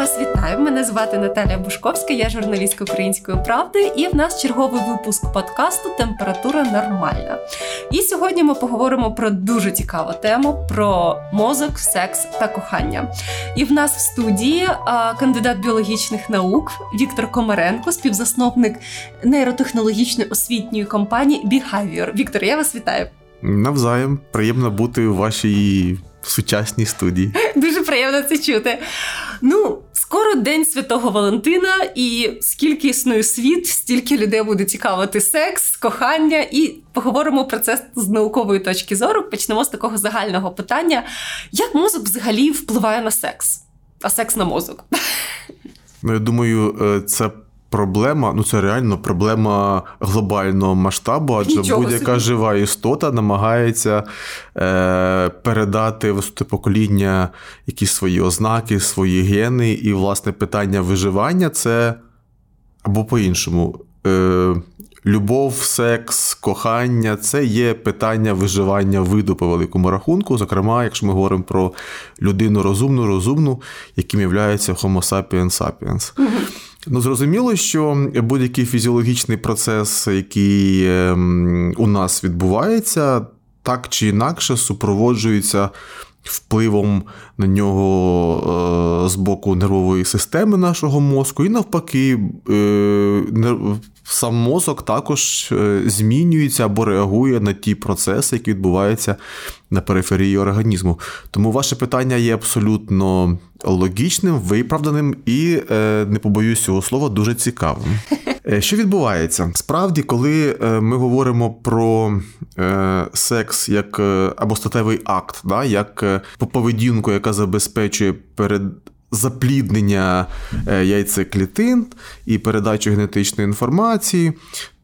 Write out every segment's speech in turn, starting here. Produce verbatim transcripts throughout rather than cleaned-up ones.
вас вітаю. Мене звати Наталія Бушковська, я журналістка Української правди, і в нас черговий випуск подкасту «Температура нормальна». І сьогодні ми поговоримо про дуже цікаву тему, про мозок, секс та кохання. І в нас в студії а, кандидат біологічних наук Віктор Комаренко, співзасновник нейротехнологічної освітньої компанії Beehiveor. Віктор, я вас вітаю. Навзаєм. Приємно бути у вашій сучасній студії. Дуже приємно це чути. Ну, скоро День Святого Валентина, і скільки існує світ, стільки людей буде цікавити секс, кохання, і поговоримо про це з наукової точки зору. Почнемо з такого загального питання. Як мозок взагалі впливає на секс? А секс на мозок? Ну, я думаю, це проблема, ну це реально проблема глобального масштабу, адже Нічого будь-яка собі. жива істота намагається е, передати висоте покоління якісь свої ознаки, свої гени, і, власне, питання виживання – це, або по-іншому, е, любов, секс, кохання – це є питання виживання виду по великому рахунку, зокрема, якщо ми говоримо про людину розумну-розумну, яким являється Homo sapiens sapiens. Угу. Ну, зрозуміло, що будь-який фізіологічний процес, який у нас відбувається, так чи інакше супроводжується впливом на нього з боку нервової системи нашого мозку. І навпаки, сам мозок також змінюється або реагує на ті процеси, які відбуваються на периферії організму. Тому ваше питання є абсолютно логічним, виправданим і, не побоюсь цього слова, дуже цікавим. Що відбувається? Справді, коли ми говоримо про секс як або статевий акт, да, як поведінку, яка забезпечує перед запліднення яйцеклітин і передачу генетичної інформації,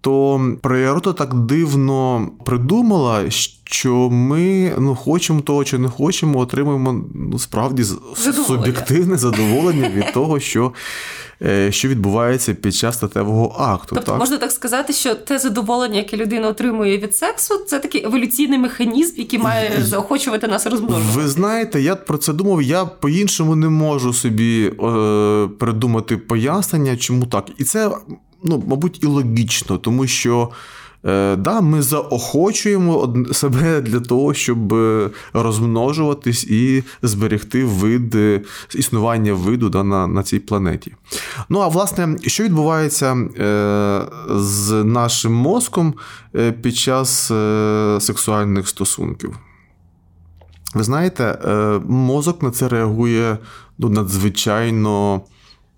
то природа так дивно придумала, що ми ну, хочемо того чи не хочемо, отримуємо ну, справді задоволення. суб'єктивне задоволення від того, що, що відбувається під час статевого акту. Тобто так? Можна так сказати, що те задоволення, яке людина отримує від сексу, це такий еволюційний механізм, який має заохочувати нас розмножувати. Ви знаєте, я про це думав, я по-іншому не можу собі е, придумати пояснення, чому так. І це... Ну, мабуть, і логічно, тому що да, ми заохочуємо себе для того, щоб розмножуватись і зберегти вид, існування виду да, на, на цій планеті. Ну, а власне, що відбувається з нашим мозком під час сексуальних стосунків? Ви знаєте, мозок на це реагує ну, надзвичайно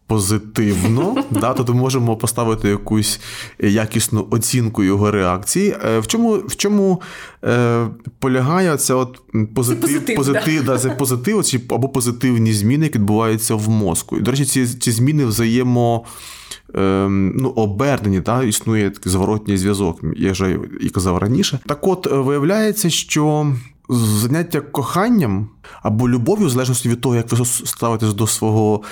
позитивно, да, то можемо поставити якусь якісну оцінку його реакції. В чому, в чому е, полягає ця от позитив, позитив, позитив, да. Да, це позитив чи, або позитивні зміни, які відбуваються в мозку. І, до речі, ці, ці зміни взаємо е, ну, обернені, да, існує такий зворотній зв'язок, я вже і казав раніше. Так от, виявляється, що заняття коханням або любов'ю, в залежності від того, як ви ставитесь до свого,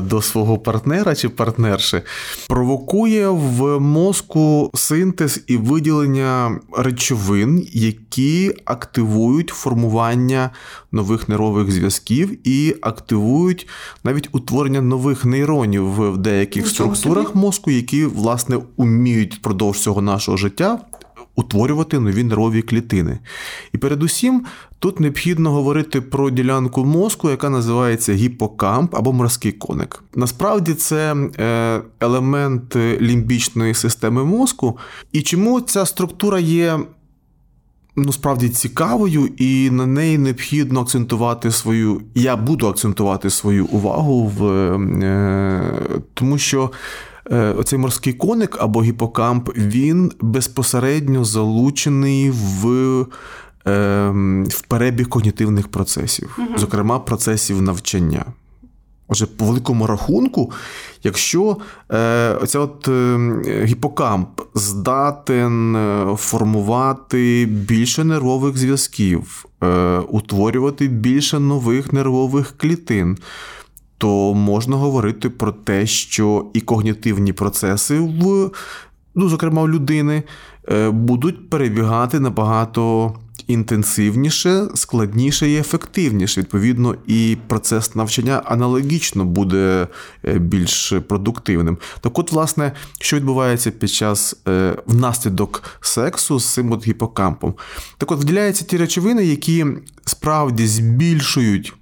до свого партнера чи партнерші, провокує в мозку синтез і виділення речовин, які активують формування нових нервових зв'язків і активують навіть утворення нових нейронів в деяких Нічого структурах собі. мозку, які, власне, уміють впродовж цього нашого життя утворювати нові нервові клітини. І передусім тут необхідно говорити про ділянку мозку, яка називається гіпокамп або морський коник. Насправді це елемент лімбічної системи мозку. І чому ця структура є ну, справді цікавою, і на неї необхідно акцентувати свою... Я буду акцентувати свою увагу, в... тому що оцей морський коник або гіпокамп, він безпосередньо залучений в, в перебіг когнітивних процесів, mm-hmm. зокрема процесів навчання. Отже, по великому рахунку, якщо оця от гіпокамп здатен формувати більше нервових зв'язків, утворювати більше нових нервових клітин, то можна говорити про те, що і когнітивні процеси, в, ну, зокрема, у людини, будуть перебігати набагато інтенсивніше, складніше і ефективніше. Відповідно, і процес навчання аналогічно буде більш продуктивним. Так от, власне, що відбувається під час е, внаслідок сексу з цим от гіпокампом? Так от, виділяються ті речовини, які справді збільшують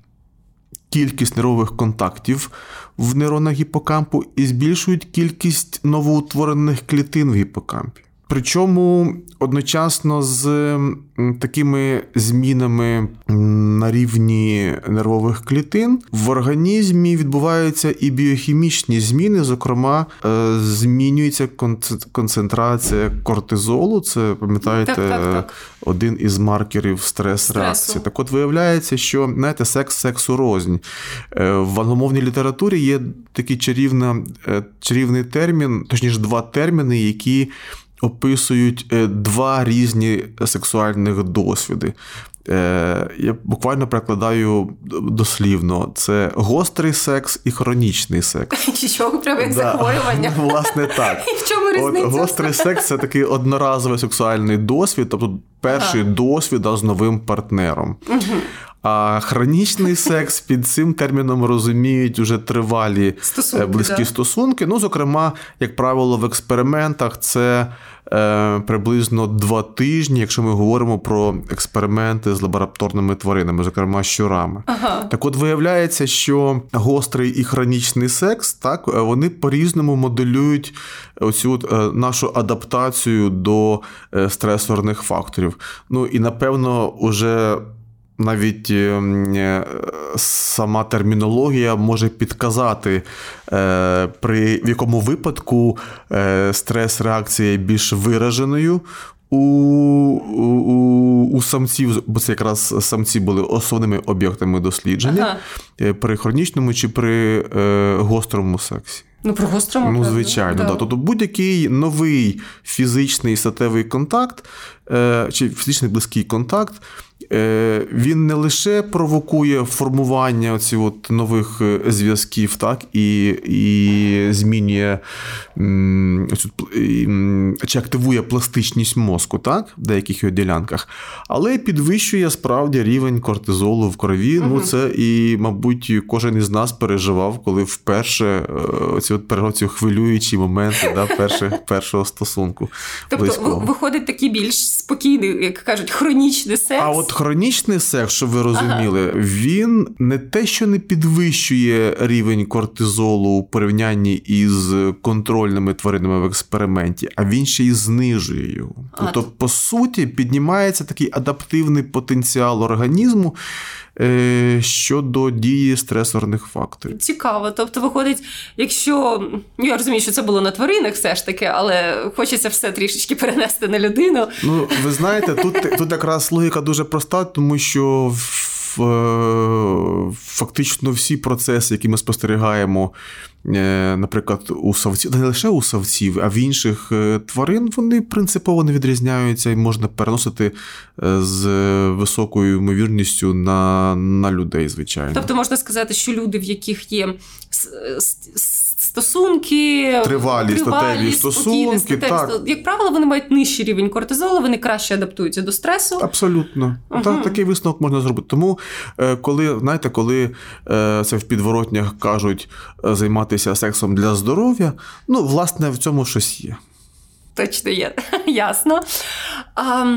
кількість нервових контактів в нейронах гіпокампу і збільшують кількість новоутворених клітин в гіпокампі. Причому одночасно з такими змінами на рівні нервових клітин в організмі відбуваються і біохімічні зміни, зокрема, змінюється концентрація кортизолу, це, пам'ятаєте, так, так, так. один із маркерів стрес-реакції. Так от, виявляється, що, знаєте, секс сексу рознь. В англомовній літературі є такий чарівна, чарівний термін, точніше два терміни, які описують два різні сексуальних досвіди. Я буквально перекладаю дослівно. Це гострий секс і хронічний секс. Нічого, прямо як захворювання. Власне, так. І в чому різниця? От, гострий секс – це такий одноразовий сексуальний досвід, тобто перший ага. досвід з новим партнером. Угу. А хронічний секс під цим терміном розуміють уже тривалі стосунки, близькі да. стосунки. Ну, зокрема, як правило, в експериментах це е, приблизно два тижні, якщо ми говоримо про експерименти з лабораторними тваринами, зокрема щурами. Ага. Так от, виявляється, що гострий і хронічний секс, так, вони по-різному моделюють оцю от, е, нашу адаптацію до е, стресорних факторів. Ну, і, напевно, уже навіть сама термінологія може підказати, при в якому випадку стрес-реакція є більш вираженою у, у, у самців, бо це якраз самці були основними об'єктами дослідження, ага. при хронічному чи при гострому сексі. Ну, про гострому. Ну, звичайно, так. Да. Тобто будь-який новий фізичний статевий контакт, чи фізичний близький контакт, він не лише провокує формування оці от нових зв'язків, так, і, і змінює, чи активує пластичність мозку, так, в деяких його ділянках, але підвищує справді рівень кортизолу в крові. Угу. Ну, це і, мабуть, кожен із нас переживав, коли вперше оці от переживав хвилюючі моменти, да, перше, першого стосунку. Тобто близького. Виходить такий більш спокійний, як кажуть, хронічний секс. А от хронічний секс, щоб ви розуміли, ага. він не те, що не підвищує рівень кортизолу у порівнянні із контрольними тваринами в експерименті, а він ще й знижує його. Ага. Тобто, по суті, піднімається такий адаптивний потенціал організму щодо дії стресорних факторів. Цікаво. Тобто, виходить, якщо... Ну, я розумію, що це було на тваринах все ж таки, але хочеться все трішечки перенести на людину. Ну, ви знаєте, тут, тут якраз логіка дуже проста, тому що фактично всі процеси, які ми спостерігаємо, наприклад, у савців, не лише у савців, а в інших тварин, вони принципово не відрізняються і можна переносити з високою ймовірністю на, на людей, звичайно. Тобто можна сказати, що люди, в яких є стосунки, тривалі, статеві стосунки, статеві, так. як правило, вони мають нижчий рівень кортизолу, вони краще адаптуються до стресу. Абсолютно. Угу. Так, такий висновок можна зробити. Тому, коли, знаєте, коли це в підворотнях кажуть займатися сексом для здоров'я, ну, власне, в цьому щось є. Точно є. Ясно. А,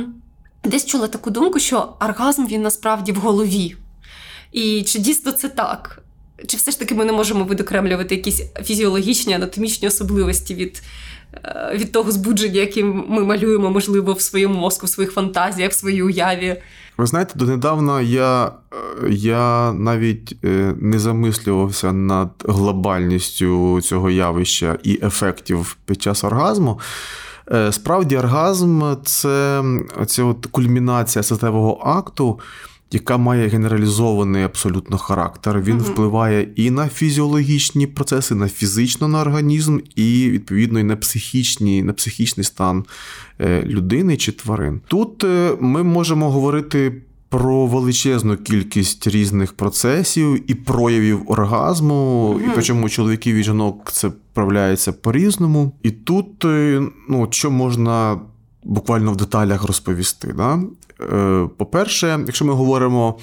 десь чула таку думку, що оргазм, він насправді в голові. І чи дійсно це так? Чи все ж таки ми не можемо відокремлювати якісь фізіологічні, анатомічні особливості від, від того збудження, яке ми малюємо, можливо, в своєму мозку, в своїх фантазіях, в своїй уяві? Ви знаєте, донедавна я, я навіть не замислювався над глобальністю цього явища і ефектів під час оргазму. Справді, оргазм – це оця от кульмінація статевого акту, яка має генералізований абсолютно характер. Він угу. впливає і на фізіологічні процеси, на фізично, на організм, і, відповідно, і на психічні, на психічний стан людини чи тварин. Тут ми можемо говорити про величезну кількість різних процесів і проявів оргазму, угу. і причому у чоловіків і жінок це проявляється по-різному. І тут, ну, що можна буквально в деталях розповісти, да? По-перше, якщо ми говоримо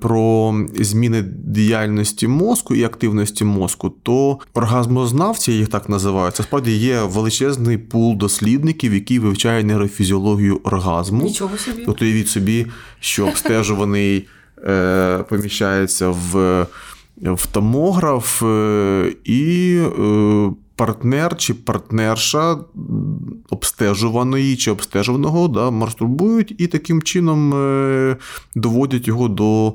про зміни діяльності мозку і активності мозку, то оргазмознавці, їх так називають, це справді є величезний пул дослідників, які вивчають нейрофізіологію оргазму. Нічого собі. Тобто уявіть собі, що обстежуваний поміщається в, в томограф і... партнер чи партнерша обстежуваної чи обстежуваного, да, мастурбують і таким чином доводять його до,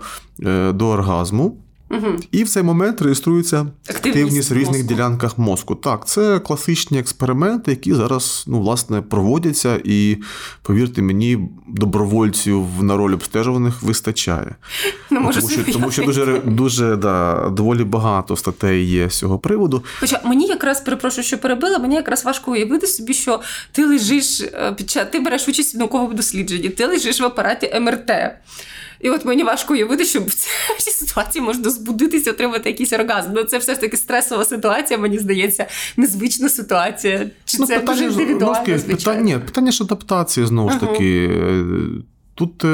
до оргазму. Угу. І в цей момент реєструється активність, активність в різних мозку. Ділянках мозку. Так, це класичні експерименти, які зараз, ну, власне, проводяться, і, повірте мені, добровольців на роль обстежуваних вистачає. Ну, тому, що, тому що дуже, дуже да, доволі багато статей є з цього приводу. Хоча мені якраз, перепрошую, що перебила, мені якраз важко уявити собі, що ти лежиш, під час, ти береш участь в науковому дослідженні, ти лежиш в апараті ем ер те. І от мені важко уявити, що в цій ситуації можна збудитися, отримати якийсь оргазм. Ну, це все ж таки стресова ситуація, мені здається, незвична ситуація. Чи ну, це питання, дуже індивідуальне, звичайно? Питання, ні, питання ж адаптації, знову ж таки. Uh-huh. Тут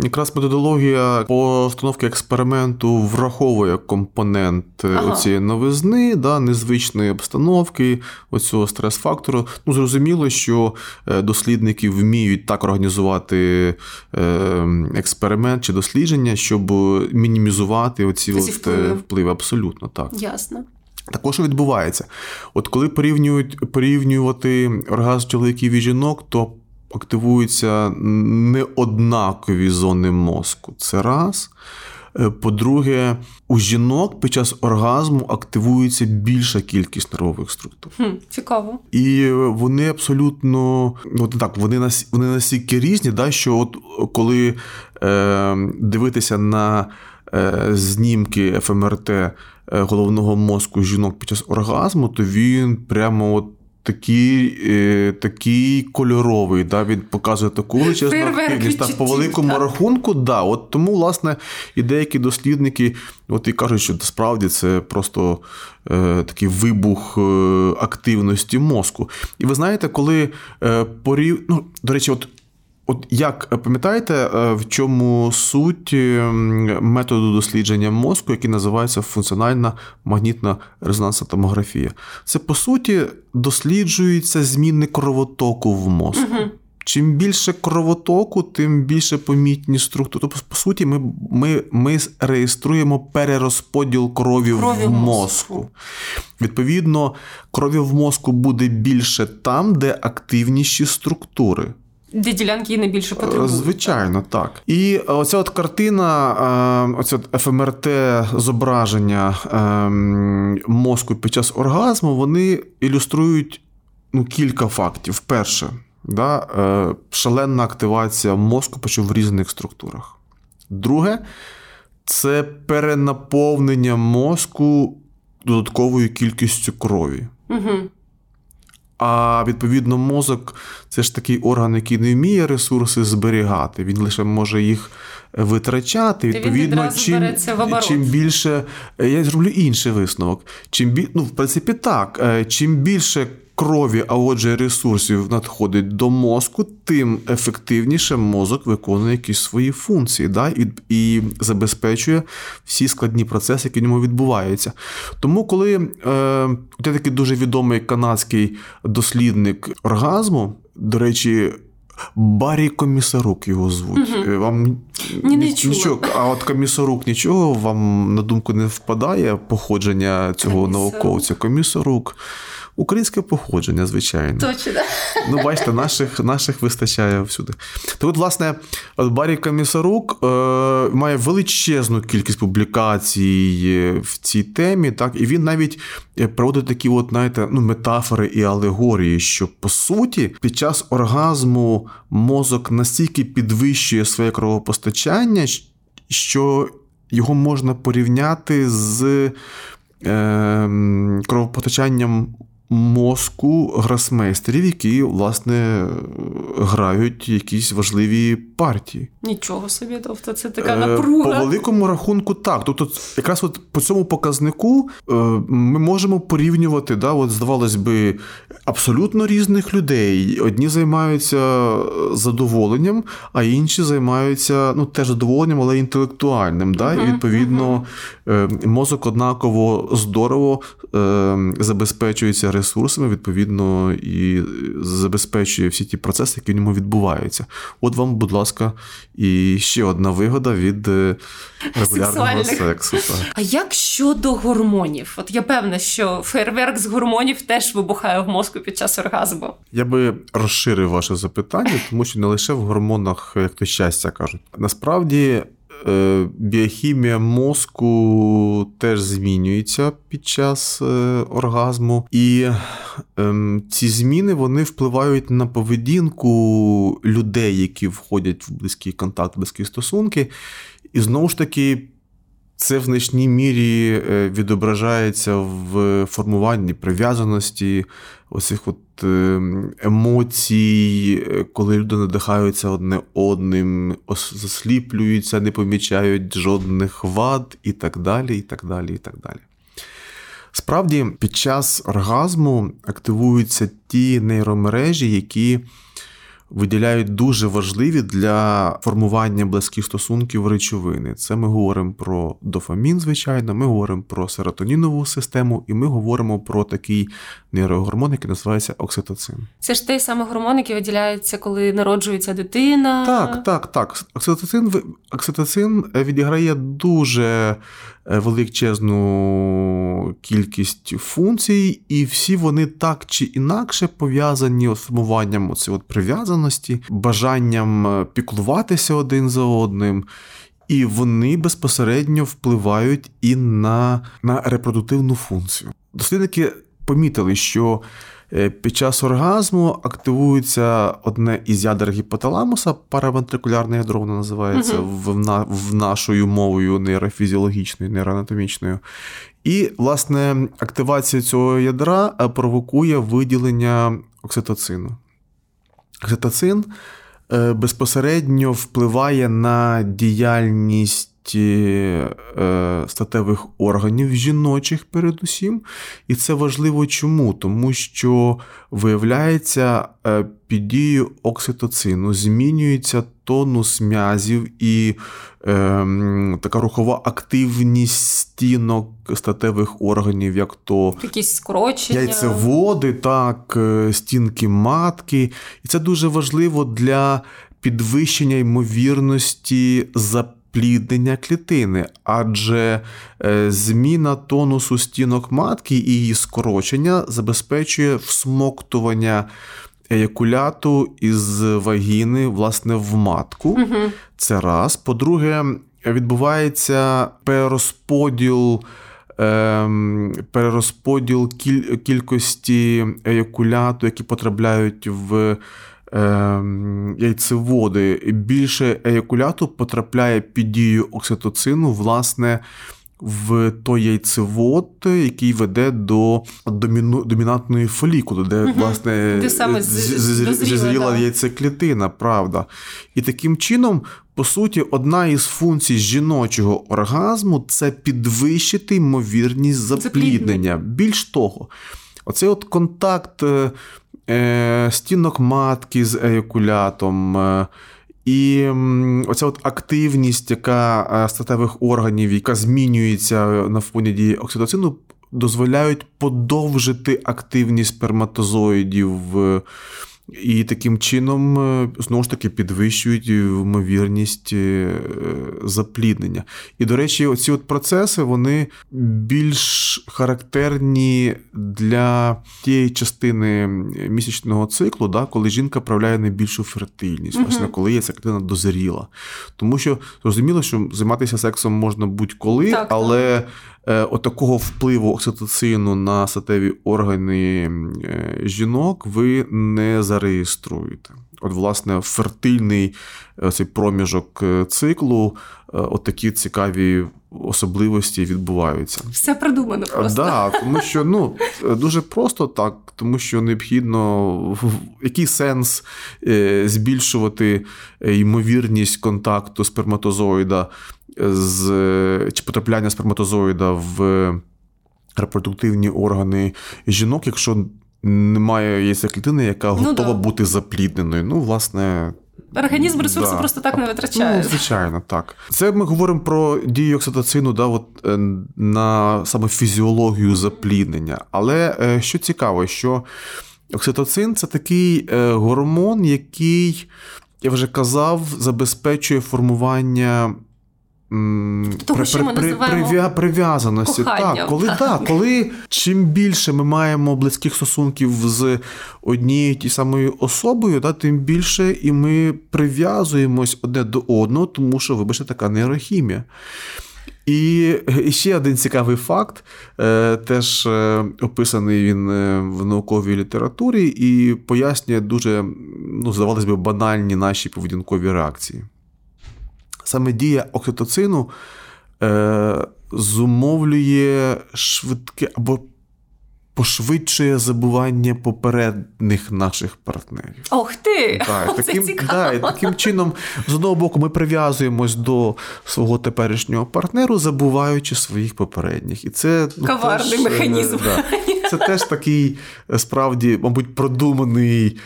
якраз методологія постановки експерименту враховує компонент ага. цієї новизни, да, незвичної обстановки, оцього стрес-фактору. Ну, зрозуміло, що дослідники вміють так організувати експеримент чи дослідження, щоб мінімізувати оці от впливи. впливи. Абсолютно, так. Ясно. Також відбувається. От коли порівнюють, порівнювати оргазм чоловіків і жінок, то активуються неоднакові зони мозку. Це раз. По-друге, у жінок під час оргазму активується більша кількість нервових структур. Хм, цікаво. І вони абсолютно, от так, вони, нас, вони настільки різні, да, що от коли е, дивитися на е, знімки еф ем ер те головного мозку жінок під час оргазму, то він прямо от Такий, такий кольоровий, да, він показує таку величезну активність. Так, по великому так. рахунку, да. От тому, власне, і деякі дослідники от і кажуть, що справді це просто е, такий вибух активності мозку. І ви знаєте, коли е, порів... Ну, до речі, от, от як, пам'ятаєте, в чому суть методу дослідження мозку, який називається функціональна магнітна резонансна томографія? Це, по суті, досліджуються зміни кровотоку в мозку. Угу. Чим більше кровотоку, тим більше помітні структури. Тобто, по суті, ми, ми, ми реєструємо перерозподіл крові, крові в мозку. мозку. Відповідно, крові в мозку буде більше там, де активніші структури. Де ділянки їй найбільше потребують. Звичайно, так. І оця от картина, оця еф ем ер те-зображення мозку під час оргазму, вони ілюструють ну, кілька фактів. Перше, да, шаленна активація мозку, причому в різних структурах. Друге, це перенаповнення мозку додатковою кількістю крові. Угу. А, відповідно, мозок – це ж такий орган, який не вміє ресурси зберігати. Він лише може їх витрачати. Відповідно, чим, чим більше… Я зроблю інший висновок. Чим, ну, в принципі, так. Чим більше крові, а отже, ресурсів надходить до мозку, тим ефективніше мозок виконує якісь свої функції, да? і, і забезпечує всі складні процеси, які в ньому відбуваються. Тому, коли е, я такий дуже відомий канадський дослідник оргазму, до речі, Баррі Комісарук його звуть. Угу. Вам Ні, нічого. А от Комісарук нічого вам на думку не впадає походження цього Комісарук. науковця. Комісарук. Українське походження, звичайно. Точно. Ну, бачите, наших, наших вистачає всюди. Тому, власне, Баррі Комісарук е, має величезну кількість публікацій в цій темі, так, і він навіть проводить такі от, знаєте, ну, метафори і алегорії, що, по суті, під час оргазму мозок настільки підвищує своє кровопостачання, що його можна порівняти з е, кровопостачанням мозку гросмейстерів, які, власне, грають якісь важливі партії. Нічого собі, тобто це така напруга. По великому рахунку так. Тобто якраз от по цьому показнику ми можемо порівнювати, да, от, здавалось би, абсолютно різних людей. Одні займаються задоволенням, а інші займаються, ну, теж задоволенням, але інтелектуальним. Да? Uh-huh, і, відповідно, uh-huh. мозок однаково здорово забезпечується ресурсами, відповідно, і забезпечує всі ті процеси, які в ньому відбуваються. От вам, будь ласка, і ще одна вигода від регулярного сексу. А як щодо гормонів? От я певна, що фейерверк з гормонів теж вибухає в мозку під час оргазму. Я би розширив ваше запитання, тому що не лише в гормонах, як то щастя кажуть. Насправді, біохімія мозку теж змінюється під час оргазму. І ці зміни, вони впливають на поведінку людей, які входять в близький контакт, близькі стосунки. І знову ж таки, це в значній мірі відображається в формуванні прив'язаності, оцих от емоцій, коли люди надихаються одне одним, засліплюються, не помічають жодних вад і так далі, і так далі, і так далі. Справді, під час оргазму активуються ті нейромережі, які виділяють дуже важливі для формування близьких стосунків речовини. Це ми говоримо про дофамін, звичайно, ми говоримо про серотонінову систему, і ми говоримо про такий нейрогормон, який називається окситоцин. Це ж той самий гормон, який виділяється, коли народжується дитина. Так, так, так. Окситоцин, окситоцин відіграє дуже величезну кількість функцій, і всі вони так чи інакше пов'язані з формуванням оцього прив'язаності, бажанням піклуватися один за одним, і вони безпосередньо впливають і на, на репродуктивну функцію. Дослідники помітили, що під час оргазму активується одне із ядер гіпоталамуса, паравентрикулярне ядро, воно називається mm-hmm. в, на, в нашою мовою нейрофізіологічною, нейроанатомічною. І, власне, активація цього ядра провокує виділення окситоцину. Окситоцин безпосередньо впливає на діяльність статевих органів жіночих передусім. І це важливо чому? Тому що, виявляється, під дією окситоцину змінюється тонус м'язів і е, така рухова активність стінок статевих органів, як то якісь скорочення, яйцеводи, так, стінки матки. І це дуже важливо для підвищення ймовірності запліднення клітини, адже зміна тонусу стінок матки і її скорочення забезпечує всмоктування еякуляту із вагіни, власне, в матку. Угу. Це раз. По-друге, відбувається перерозподіл, ем, перерозподіл кіль, кількості еякуляту, які потрапляють в ем, яйцеводи. Більше еякуляту потрапляє під дію окситоцину, власне, в той яйцевод, який веде до доміну, домінантної фолікули, де, угу. власне, зріла яйцеклітина, правда. І таким чином, по суті, одна із функцій жіночого оргазму – це підвищити ймовірність запліднення. Більш того, оцей от контакт е, стінок матки з еякулятом е, – і оця от активність, яка статевих органів, яка змінюється на фоні дії окситоцину, дозволяють подовжити активність сперматозоїдів і таким чином, знову ж таки, підвищують ймовірність запліднення. І, до речі, оці от процеси, вони більш характерні для тієї частини місячного циклу, да, коли жінка проявляє найбільшу фертильність, угу. власне, коли є ця клітина дозріла. Тому що, зрозуміло, що займатися сексом можна будь-коли, так, але так. отакого впливу окситоцину на статеві органи жінок ви не зареєстрували. зареєструєте. От, власне, фертильний цей проміжок циклу, от такі цікаві особливості відбуваються. Все придумано просто. Так, да, тому що, ну, дуже просто так, тому що необхідно, який сенс збільшувати ймовірність контакту сперматозоїда з, чи потрапляння сперматозоїда в репродуктивні органи жінок, якщо немає яйцеклітини, яка ну, готова да. бути заплідненою. Ну, власне... Організм ресурси да. просто так не витрачає. Ну, звичайно, так. Це ми говоримо про дію окситоцину, да, от, на саме фізіологію запліднення. Але що цікаво, що окситоцин – це такий гормон, який, я вже казав, забезпечує формування... Того, що ми називаємо прив'язаності. Коханням. Так, коли, так. Так, коли чим більше ми маємо близьких стосунків з однією тією самою особою, так, тим більше і ми прив'язуємось одне до одного, тому що, вибачте, така нейрохімія. І ще один цікавий факт, теж описаний він в науковій літературі і пояснює дуже, ну, здавалось би, банальні наші поведінкові реакції. Саме дія окситоцину е, зумовлює швидке або пошвидшує забування попередніх наших партнерів. Ох ти! Так, це таким, цікаво! Да, і таким чином, з одного боку, ми прив'язуємось до свого теперішнього партнеру, забуваючи своїх попередніх. І це, ну, коварний теж, механізм. Е, да. Це теж такий, справді, мабуть, продуманий,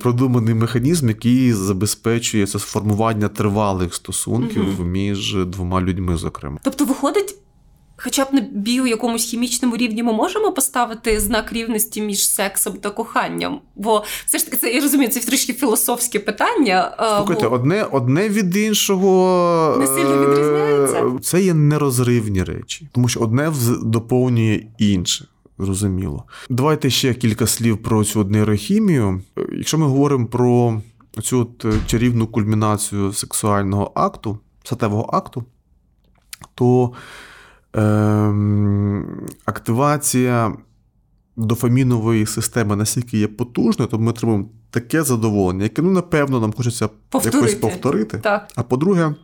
продуманий механізм, який забезпечує це формування тривалих стосунків mm-hmm. між двома людьми, зокрема. Тобто, виходить, хоча б на біо якомусь хімічному рівні ми можемо поставити знак рівності між сексом та коханням? Бо все ж таки, це, я розумію, це трішки філософське питання. Слухайте, бо... одне, одне від іншого... Не сильно відрізняється? Це є нерозривні речі, тому що одне доповнює інше. Зрозуміло. Давайте ще кілька слів про цю нейрохімію. Якщо ми говоримо про цю чарівну кульмінацію сексуального акту, статевого акту, то е-м, активація дофамінової системи настільки є потужною, то ми отримуємо таке задоволення, яке, ну, напевно, нам хочеться повторити. якось повторити. Так. А по-друге,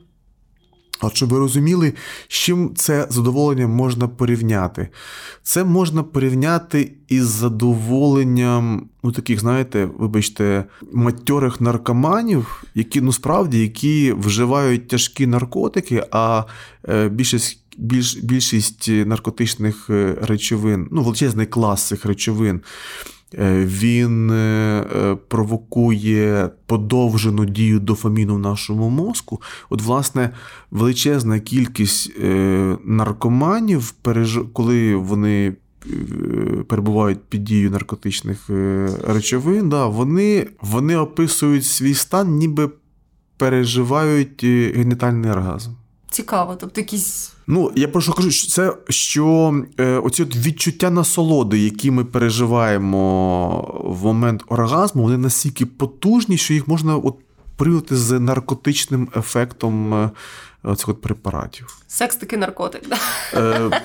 от щоб ви розуміли, з чим це задоволення можна порівняти. Це можна порівняти із задоволенням, ну, таких, знаєте, вибачте, матьорих наркоманів, які, ну, справді, які вживають тяжкі наркотики, а більшість, більш, більшість наркотичних речовин, ну, величезний клас цих речовин, він провокує подовжену дію дофаміну в нашому мозку. От, власне, величезна кількість наркоманів, коли вони перебувають під дією наркотичних речовин, да, вони, вони описують свій стан, ніби переживають генітальний оргазм. Цікаво, тобто якісь... Ну, я просто кажу, що це, що е, оці от відчуття насолоди, які ми переживаємо в момент оргазму, вони настільки потужні, що їх можна от порівняти з наркотичним ефектом е, цих от препаратів. Секс таки наркотик, так? Е,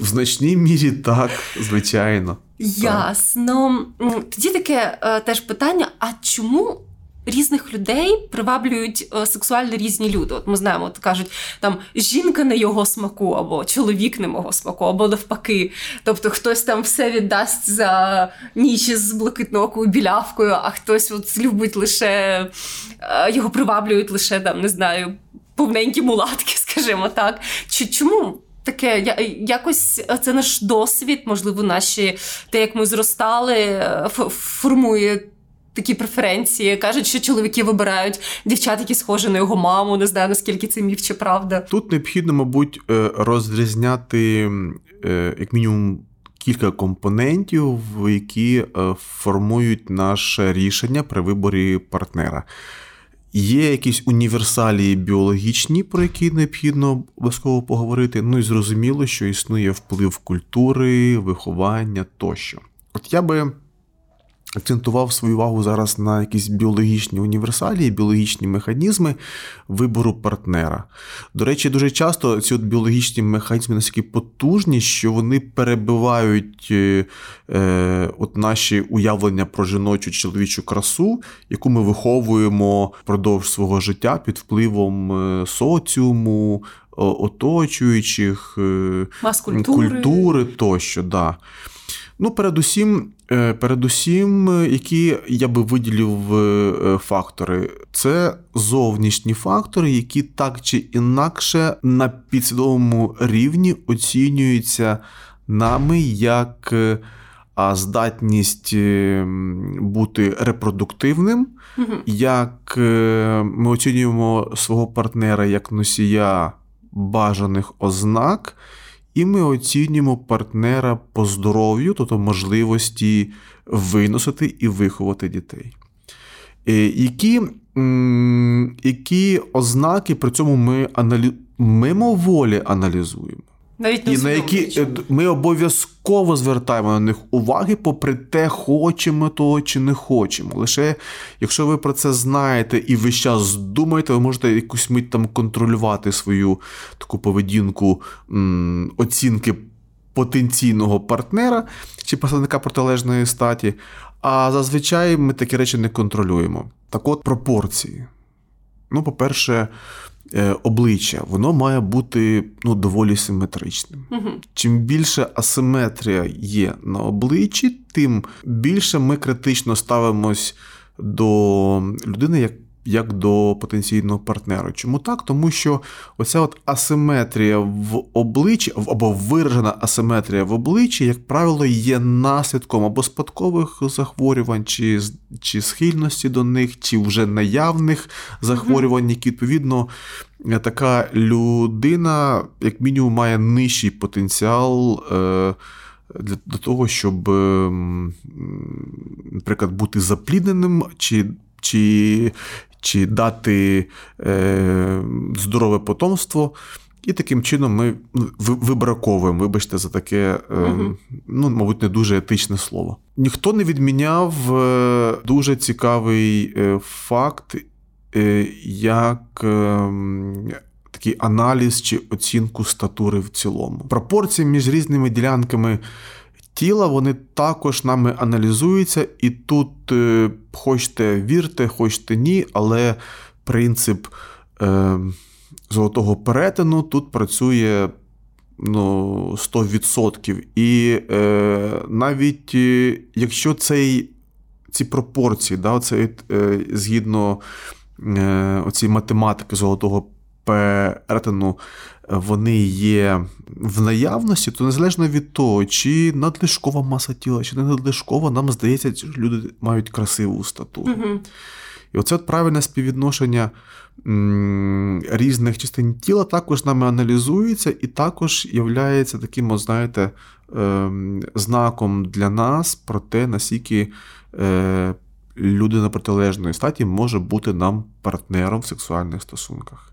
в значній мірі так, звичайно. Ясно. Так. Тоді таке е, теж питання, а чому... Різних людей приваблюють е, сексуально різні люди. От ми знаємо, от кажуть, там жінка не його смаку, або чоловік не мого смаку, або навпаки. Тобто хтось там все віддасть за ніч із блакитноокою білявкою, а хтось от любить лише, е, його приваблюють лише, там, не знаю, повненькі мулатки, скажімо так. Чи, чому? Таке, я, якось це наш досвід, можливо, наші, те, як ми зростали, формує такі преференції. Кажуть, що чоловіки вибирають дівчат, які схожі на його маму. Не знаю, наскільки це міф чи правда. Тут необхідно, мабуть, розрізняти як мінімум кілька компонентів, які формують наше рішення при виборі партнера. Є якісь універсалії біологічні, про які необхідно обов'язково поговорити. Ну і зрозуміло, що існує вплив культури, виховання тощо. От я би акцентував свою увагу зараз на якісь біологічні універсалії, біологічні механізми вибору партнера. До речі, дуже часто ці от біологічні механізми настільки потужні, що вони перебивають е, от наші уявлення про жіночу, чоловічу красу, яку ми виховуємо впродовж свого життя під впливом соціуму, оточуючих, маскультури. Культури тощо, да. Ну, передусім, передусім, які я би виділив фактори. Це зовнішні фактори, які так чи інакше на підсвідомому рівні оцінюються нами як здатність бути репродуктивним, угу. як ми оцінюємо свого партнера як носія бажаних ознак, і ми оцінюємо партнера по здоров'ю, тобто можливості виносити і виховати дітей. Які, які ознаки при цьому ми аналі... мимоволі аналізуємо? Навіть і на які ми обов'язково звертаємо на них уваги, попри те, хочемо того чи не хочемо. Лише якщо ви про це знаєте і весь час думаєте, ви можете якусь мить там контролювати свою таку поведінку м- оцінки потенційного партнера чи представника протилежної статі. А зазвичай ми такі речі не контролюємо. Так от, пропорції. Ну, по-перше, обличчя, воно має бути, ну, доволі симетричним. Угу. Чим більше асиметрія є на обличчі, тим більше ми критично ставимось до людини як, як до потенційного партнера. Чому так? Тому що оця от асиметрія в обличчі, або виражена асиметрія в обличчі, як правило, є наслідком або спадкових захворювань, чи, чи схильності до них, чи вже наявних захворювань, які, відповідно, така людина, як мінімум, має нижчий потенціал е- для того, щоб, е- наприклад, бути заплідненим, чи Чи, чи дати е, здорове потомство. І таким чином ми вибраковуємо, вибачте за таке, е, угу. ну, мабуть, не дуже етичне слово. Ніхто не відміняв дуже цікавий факт, як е, такий аналіз чи оцінку статури в цілому. Пропорції між різними ділянками тіла, вони також нами аналізуються, і тут е, хочете вірте, хочете ні, але принцип е, золотого перетину тут працює, ну, сто відсотків. І е, навіть е, якщо цей, ці пропорції, да, оце, е, згідно е, оцій математики золотого перетину, вони є в наявності, то незалежно від того, чи надлишкова маса тіла, чи не надлишкова, нам здається, що люди мають красиву статуру. Mm-hmm. І оце от правильне співвідношення м- різних частин тіла також нами аналізується і також є таким, о, знаєте, е- знаком для нас про те, наскільки е- людина протилежної статі може бути нам партнером в сексуальних стосунках.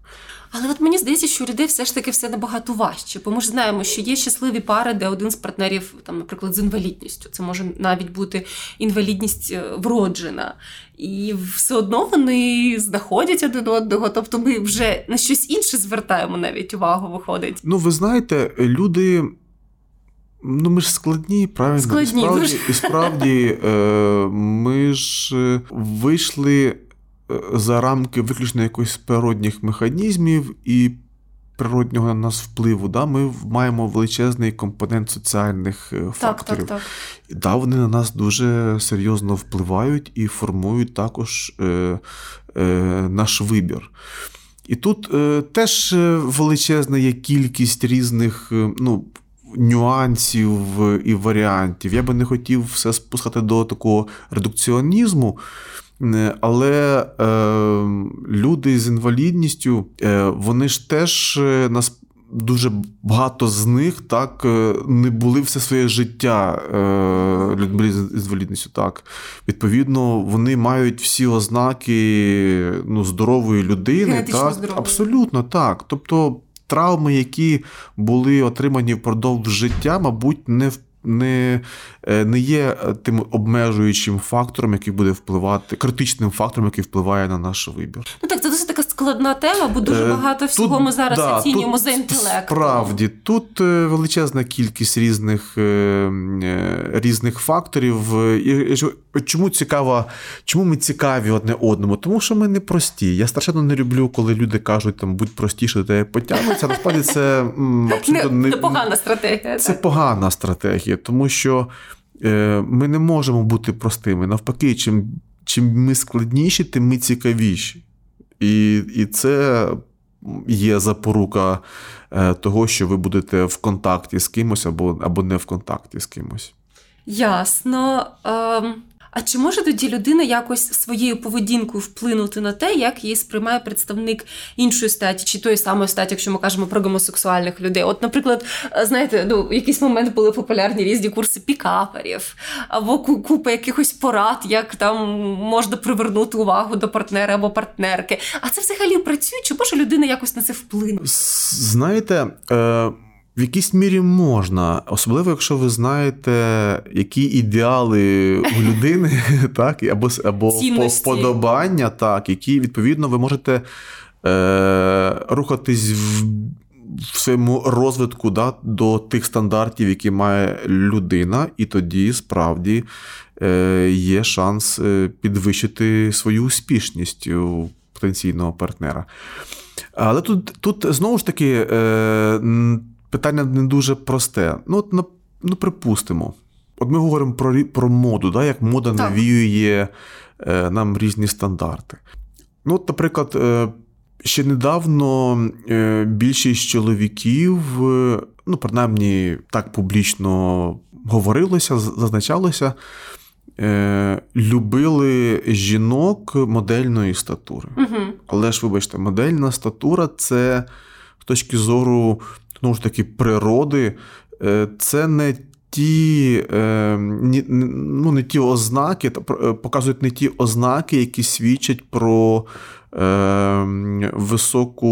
Але от мені здається, що у людей все ж таки все набагато важче, бо ми ж знаємо, що є щасливі пари, де один з партнерів, там, наприклад, з інвалідністю. Це може навіть бути інвалідність вроджена. І все одно вони знаходять один одного, тобто ми вже на щось інше звертаємо навіть увагу, виходить. Ну, ви знаєте, люди... Ну, ми ж складні, правильно? Складні. І справді, і справді ми ж вийшли за рамки виключно якихось природних механізмів і природнього на нас впливу. Да? Ми маємо величезний компонент соціальних факторів. Так, так, так. Да, вони на нас дуже серйозно впливають і формують також е, е, наш вибір. І тут е, теж величезна є кількість різних, ну, нюансів і варіантів. Я би не хотів все спускати до такого редукціонізму, але е, люди з інвалідністю, е, вони ж теж нас дуже багато з них так не були все своє життя е, людьми з інвалідністю. Так. Відповідно, вони мають всі ознаки, ну, здорової людини. Генетично так? Здорової. Абсолютно, так. Тобто травми, які були отримані впродовж життя, мабуть, не не, не є тим обмежуючим фактором, який буде впливати, критичним фактором, який впливає на наш вибір. Ну так, це досить така складна тема, бо дуже багато всього тут, ми зараз да, оцінюємо за інтелектом. Справді, тут величезна кількість різних, різних факторів. І чому цікаво, чому ми цікаві одне одному? Тому що ми не прості. Я страшенно не люблю, коли люди кажуть, там, будь простіше, до тебе потягнуться. Насправді це абсолютно не, не погана стратегія. Це так? Погана стратегія, тому що е, ми не можемо бути простими. Навпаки, чим, чим ми складніші, тим ми цікавіші. І, і це є запорука е, того, що ви будете в контакті з кимось або, або не в контакті з кимось. Ясно. Ем... А чи може тоді людина якось своєю поведінкою вплинути на те, як її сприймає представник іншої статі, чи тої самої статі, якщо ми кажемо про гомосексуальних людей? От, наприклад, знаєте, ну, в якийсь момент були популярні різні курси пікаперів, або купа якихось порад, як там можна привернути увагу до партнера або партнерки. А це взагалі працює? Чи може людина якось на це вплинути? Знаєте... Е... В якійсь мірі можна, особливо, якщо ви знаєте, які ідеали у людини, так, або, або вподобання, так, які, відповідно, ви можете е, рухатись в, в своєму розвитку, да, до тих стандартів, які має людина, і тоді, справді, е, є шанс підвищити свою успішність у потенційного партнера. Але тут, тут знову ж таки, е, питання не дуже просте. Ну, от, ну, припустимо. От ми говоримо про, про моду, да? Як мода так. навіює е, нам різні стандарти. Ну, от, наприклад, е, ще недавно е, більшість чоловіків, е, ну, принаймні, так публічно говорилося, зазначалося, е, любили жінок модельної статури. Угу. Але ж, вибачте, модельна статура – це з точки зору, ну ж таки, природи, це не ті, ну, не ті ознаки, показують не ті ознаки, які свідчать про високу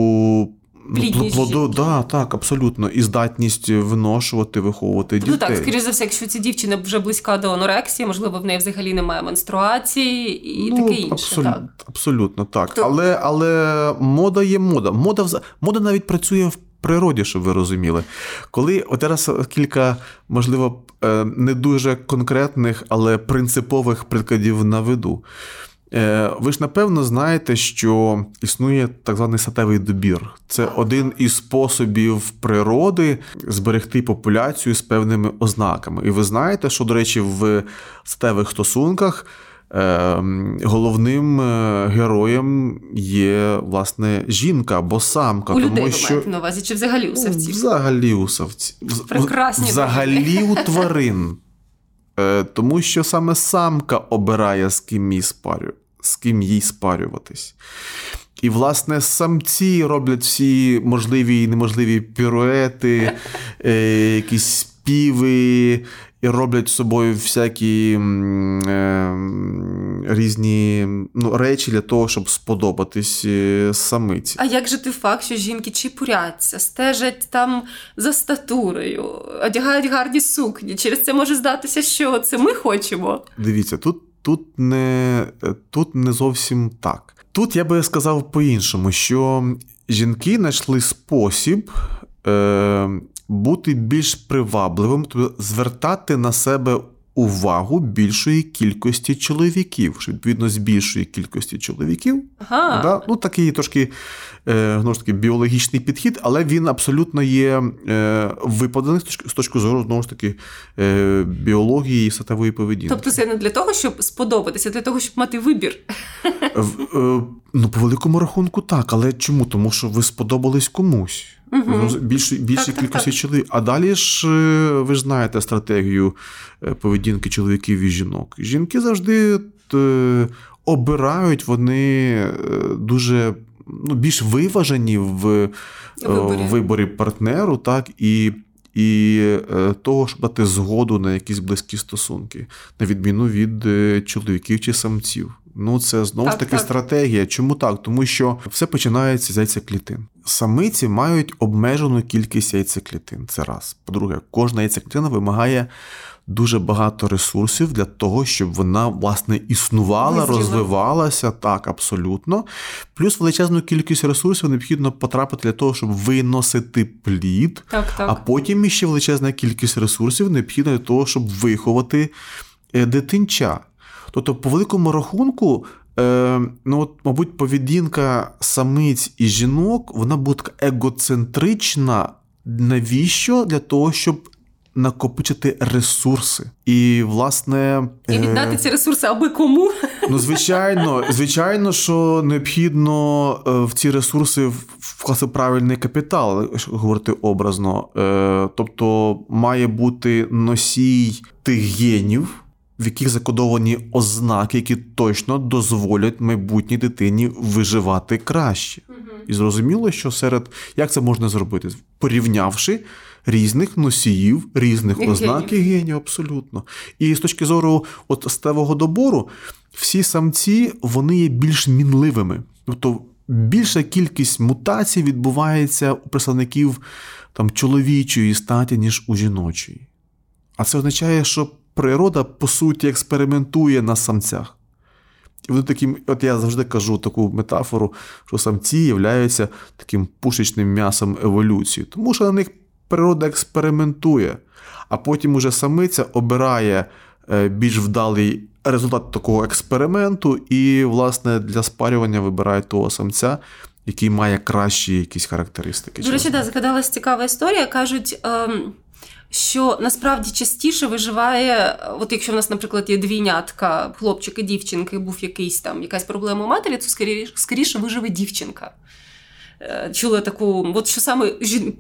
плоду, да, так, абсолютно, і здатність виношувати, виховувати дітей. Ну так, скоріш за все, якщо ця дівчина вже близька до анорексії, можливо, в неї взагалі немає менструації і ну, таке інше. Абсолют, так. Абсолютно так. То... Але, але мода є мода. Мода, мода навіть працює в природі, щоб ви розуміли. Коли, от зараз кілька, можливо, не дуже конкретних, але принципових прикладів наведу. Ви ж, напевно, знаєте, що існує так званий статевий добір. Це один із способів природи зберегти популяцію з певними ознаками. І ви знаєте, що, до речі, в статевих стосунках головним героєм є, власне, жінка або самка. У людей, що... маєте на увазі, чи взагалі у савців? Взагалі у савців. Прекрасні. Взагалі у тварин. Тому що саме самка обирає, з ким їй спарю... з ким їй спарюватись. І, власне, самці роблять всі можливі і неможливі піруети, якісь співи, і роблять з собою всякі е, різні ну, речі для того, щоб сподобатись самиці. А як же той факт, що жінки чіпуряться, стежать там за статурою, одягають гарні сукні? Через це може здатися, що це ми хочемо? Дивіться, тут, тут, не, тут не зовсім так. Тут я би сказав по-іншому, що жінки знайшли спосіб... Е, бути більш привабливим, тобто звертати на себе увагу більшої кількості чоловіків, що відповідно з більшої кількості чоловіків. Ага. Да? Ну, такий трошки е, знову ж таки, біологічний підхід, але він абсолютно є е, випаданий з точки, з точки зору, знову ж таки, е, біології і статевої поведінки. Тобто це не для того, щоб сподобатися, а для того, щоб мати вибір. В, е, ну, по великому рахунку так, але чому? Тому що ви сподобались комусь. Угу. Більше, більше кількості чоловіків. А далі ж, ви ж знаєте стратегію поведінки чоловіків і жінок. Жінки завжди обирають, вони дуже, ну, більш виважені в виборі, виборі партнеру, так, і, і того, щоб дати згоду на якісь близькі стосунки, на відміну від чоловіків чи самців. Ну, це знову ж таки так. стратегія. Чому так? Тому що все починається з яйцеклітин. Самиці мають обмежену кількість яйцеклітин. Це раз. По-друге, кожна яйцеклітина вимагає дуже багато ресурсів для того, щоб вона, власне, існувала, Визділа. розвивалася. Так, абсолютно. Плюс величезну кількість ресурсів необхідно потрапити для того, щоб виносити плід. Так, так. А потім іще величезна кількість ресурсів необхідна для того, щоб виховати дитинча. Тобто, по великому рахунку, е, ну, от, мабуть, поведінка самиць і жінок, вона буде така егоцентрична. Навіщо? Для того, щоб накопичити ресурси. І, власне... І віддати е... ці ресурси аби кому? Ну, звичайно. Звичайно, що необхідно в ці ресурси вкласти правильний капітал, якщо говорити образно. Е, тобто, має бути носій тих генів, в яких закодовані ознаки, які точно дозволять майбутній дитині виживати краще. Mm-hmm. І зрозуміло, що серед... Як це можна зробити? Порівнявши різних носіїв, різних і ознак генів. і генів, абсолютно. І з точки зору от стевого добору, всі самці, вони є більш мінливими. Тобто більша кількість мутацій відбувається у представників там, чоловічої статі, ніж у жіночої. А це означає, що природа, по суті, експериментує на самцях. І вони такі, от я завжди кажу таку метафору, що самці являються таким пушечним м'ясом еволюції. Тому що на них природа експериментує. А потім уже самиця обирає більш вдалий результат такого експерименту і, власне, для спарювання вибирає того самця, який має кращі якісь характеристики. До речі, да, згадалась цікава історія. Кажуть... Ем... що насправді частіше виживає, от якщо в нас, наприклад, є двійнятка, хлопчик і дівчинки, був якийсь там якась проблема у матері, то скоріше, скоріше виживе дівчинка. Чула таку, от що саме жін,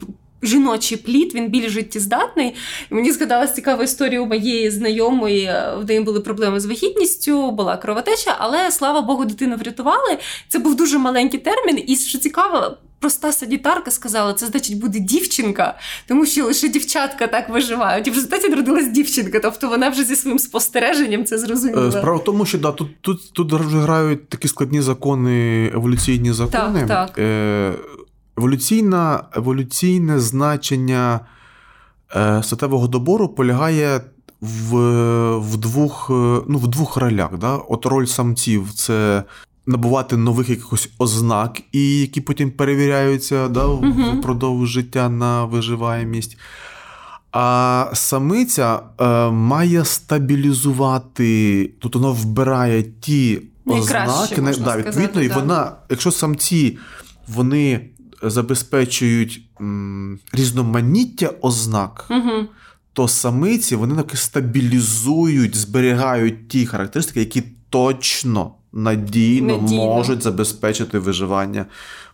жіночий плід, він більш життєздатний. І мені згадалась цікава історія у моєї знайомої, в неї були проблеми з вагітністю, була кровотеча, але, слава Богу, дитину врятували. Це був дуже маленький термін, і що цікаво, проста санітарка сказала, це, значить, буде дівчинка, тому що лише дівчатка так виживають. І в результаті народилась дівчинка, тобто вона вже зі своїм спостереженням це зрозуміла. Справа в тому, що да, тут, тут, тут вже грають такі складні закони, еволюційні закони. Так, так. Е, еволюційна, еволюційне значення е, статевого добору полягає в, в, двох, ну, в двох ролях. Да? От роль самців – це... набувати нових якихось ознак, і які потім перевіряються да, uh-huh. впродовж життя на виживаємість. А самиця е, має стабілізувати, тут вона вбирає ті найкраще, ознаки. Можна да, відповідно, сказати, і вона, да. Якщо самці вони забезпечують м, різноманіття ознак, uh-huh. то самиці вони навки стабілізують, зберігають ті характеристики, які точно Надійно, надійно можуть забезпечити виживання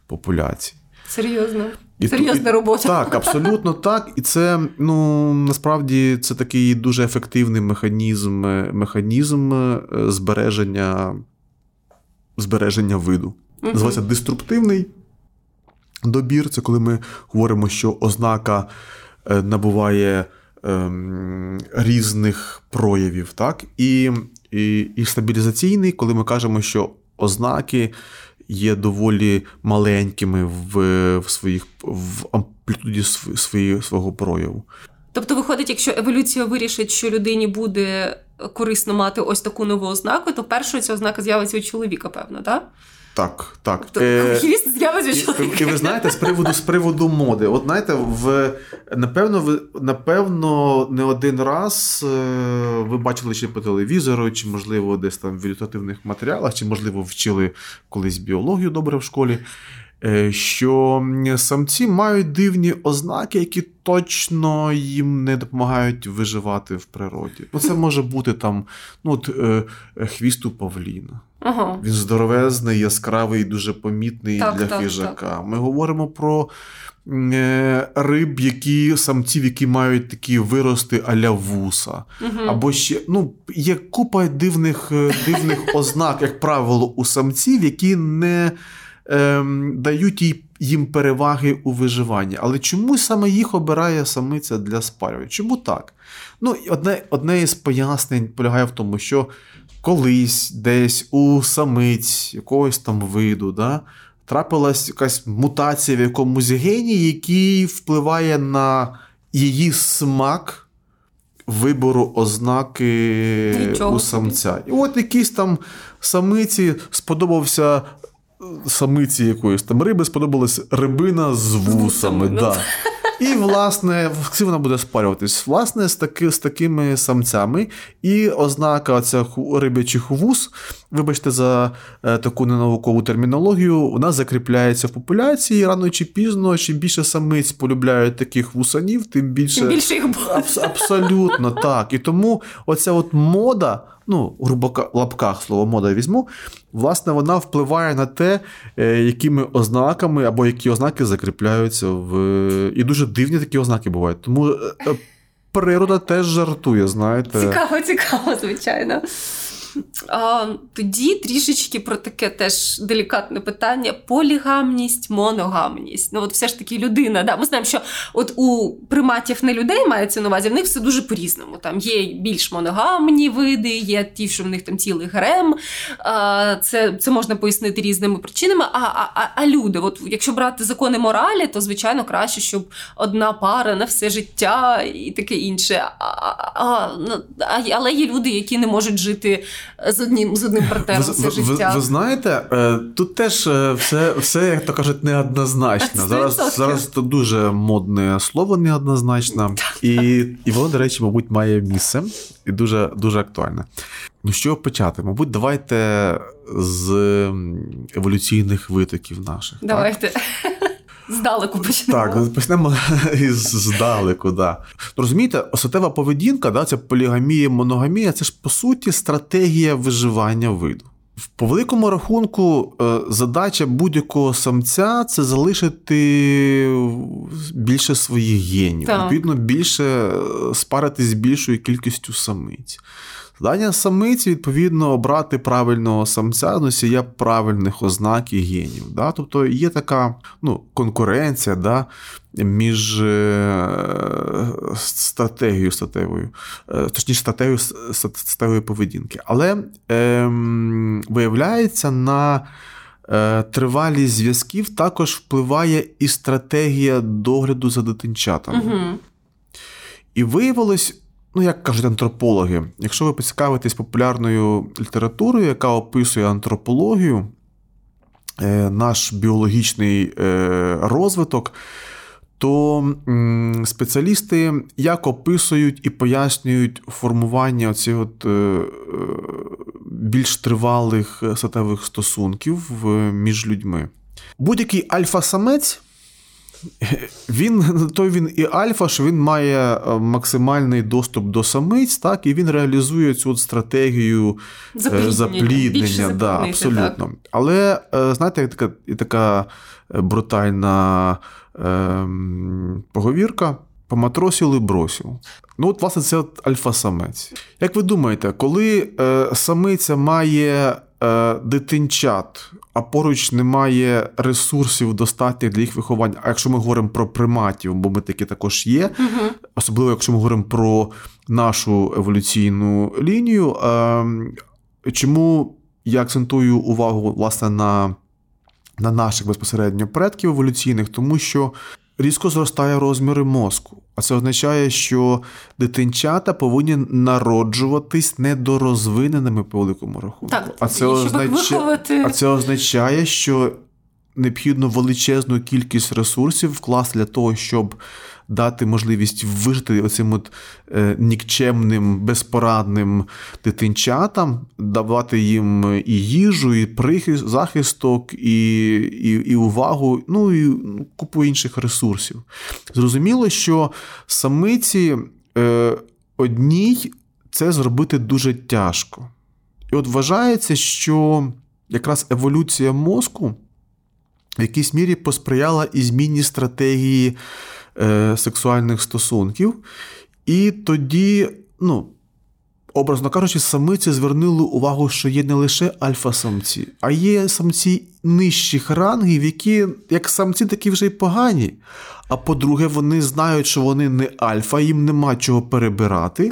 популяції. Серйозно. І Серйозна і, робота. Так, абсолютно так. І це, ну, насправді, це такий дуже ефективний механізм, механізм збереження, збереження виду. Угу. Називається деструктивний добір. Це коли ми говоримо, що ознака набуває ем, різних проявів, так? І І, і стабілізаційний, коли ми кажемо, що ознаки є доволі маленькими в, в, своїх, в амплітуді свої, свого прояву. Тобто, виходить, якщо еволюція вирішить, що людині буде корисно мати ось таку нову ознаку, то першою ця ознака з'явиться у чоловіка, певно, так? Так, так. Хвіст з'явиться у чоловіка. І ви знаєте, з приводу, з приводу моди. От знаєте, в, напевно, ви, напевно, не один раз ви бачили чи по телевізору, чи, можливо, десь там в ілюстративних матеріалах, чи, можливо, вчили колись біологію добре в школі, що самці мають дивні ознаки, які точно їм не допомагають виживати в природі. Бо це може бути там, ну, от, хвіст у павліна. Ага. Він здоровезний, яскравий, дуже помітний так, для так, хижака. Так. Ми говоримо про риб, які самців, які мають такі вирости а-ля вуса. Угу. Або ще, ну, є купа дивних, дивних ознак, як правило, у самців, які не дають їм переваги у виживанні. Але чому саме їх обирає самиця для спарювання? Чому так? Ну, одне, одне із пояснень полягає в тому, що колись десь у самиць якогось там виду, да, трапилась якась мутація в якомусь гені, який впливає на її смак вибору ознаки у самця. І от якісь там самиці сподобався самиці якоїсь там риби, сподобалась рибина з вусами. Да. І, власне, всі вона буде спарюватись, власне, з, таки, з такими самцями. І ознака оця рибячих вус, вибачте за таку ненаукову термінологію, вона закріпляється в популяції. Рано чи пізно, чим більше самиць полюбляють таких вусанів, тим більше... Тим більше їх буде. Аб- абсолютно, так. І тому оця от мода, ну, грубо в лапках слово мода візьму, власне, вона впливає на те, якими ознаками або які ознаки закріпляються в... І дуже дивні такі ознаки бувають. Тому природа теж жартує, знаєте. Цікаво, цікаво, звичайно. А, тоді трішечки про таке теж делікатне питання. Полігамність, моногамність. Ну, от все ж таки людина, да, ми знаємо, що от у приматів не людей мається на увазі, в них все дуже по-різному. Там є більш моногамні види, є ті, що в них там цілий гарем. А, це, це можна пояснити різними причинами. А, а, а люди, от якщо брати закони моралі, то, звичайно, краще, щоб одна пара на все життя і таке інше. А, а, а, але є люди, які не можуть жити з одним, з одним партнером ви, все ви, життя. Ви, ви знаєте, тут теж все, все, як то кажуть, неоднозначно. Зараз, зараз це дуже модне слово неоднозначно. І, і воно, до речі, мабуть, має місце. І дуже, дуже актуальне. Ну, що почати? Мабуть, давайте з еволюційних витоків наших. Давайте. Так? Здалеку почнемо. Так, почнемо здалеку, так. Да. Розумієте, осетева поведінка, да, це полігамія, моногамія, це ж, по суті, стратегія виживання виду. По великому рахунку, задача будь-якого самця – це залишити більше своїх генів. Відповідно, більше спаритись з більшою кількістю самиць. Задання самиці, відповідно, обрати правильного самця, носія правильних ознак і генів. Да? Тобто є така, ну, конкуренція, да, між стратегією, стратегією, точніше, стратегією, стратегією поведінки. Але ем, виявляється, на тривалість зв'язків також впливає і стратегія догляду за дитинчатами. Угу. І виявилось, ну, як кажуть антропологи, якщо ви поцікавитесь популярною літературою, яка описує антропологію, наш біологічний розвиток, то спеціалісти як описують і пояснюють формування оцих от більш тривалих статевих стосунків між людьми. Будь-який альфа-самець, він, то він і альфа, що він має максимальний доступ до самиць, так, і він реалізує цю от стратегію запліднення. запліднення да, абсолютно. Так. Але, знаєте, є така, є така брутальна е, поговірка: поматросів і бросів. Ну, от, власне, це от альфа-самець. Як ви думаєте, коли е, самиця має дитинчат, а поруч немає ресурсів достатніх для їх виховання, а якщо ми говоримо про приматів, бо ми такі також є, угу. Особливо якщо ми говоримо про нашу еволюційну лінію, чому я акцентую увагу, власне, на, на наших безпосередньо предків еволюційних, тому що різко зростає розміри мозку. А це означає, що дитинчата повинні народжуватись недорозвиненими по великому рахунку. Так, а це, означ... виховати... а це означає, що необхідно величезну кількість ресурсів вкласти для того, щоб дати можливість вижити оцим от е, нікчемним, безпорадним дитинчатам, давати їм і їжу, і прихист, захисток, і, і, і увагу, ну і купу інших ресурсів. Зрозуміло, що самиці е, одній це зробити дуже тяжко. І от вважається, що якраз еволюція мозку в якійсь мірі посприяла і зміні стратегії сексуальних стосунків. І тоді, ну, образно кажучи, самиці звернули увагу, що є не лише альфа-самці, а є самці нижчих рангів, які, як самці, такі вже й погані. А по-друге, вони знають, що вони не альфа, їм нема чого перебирати.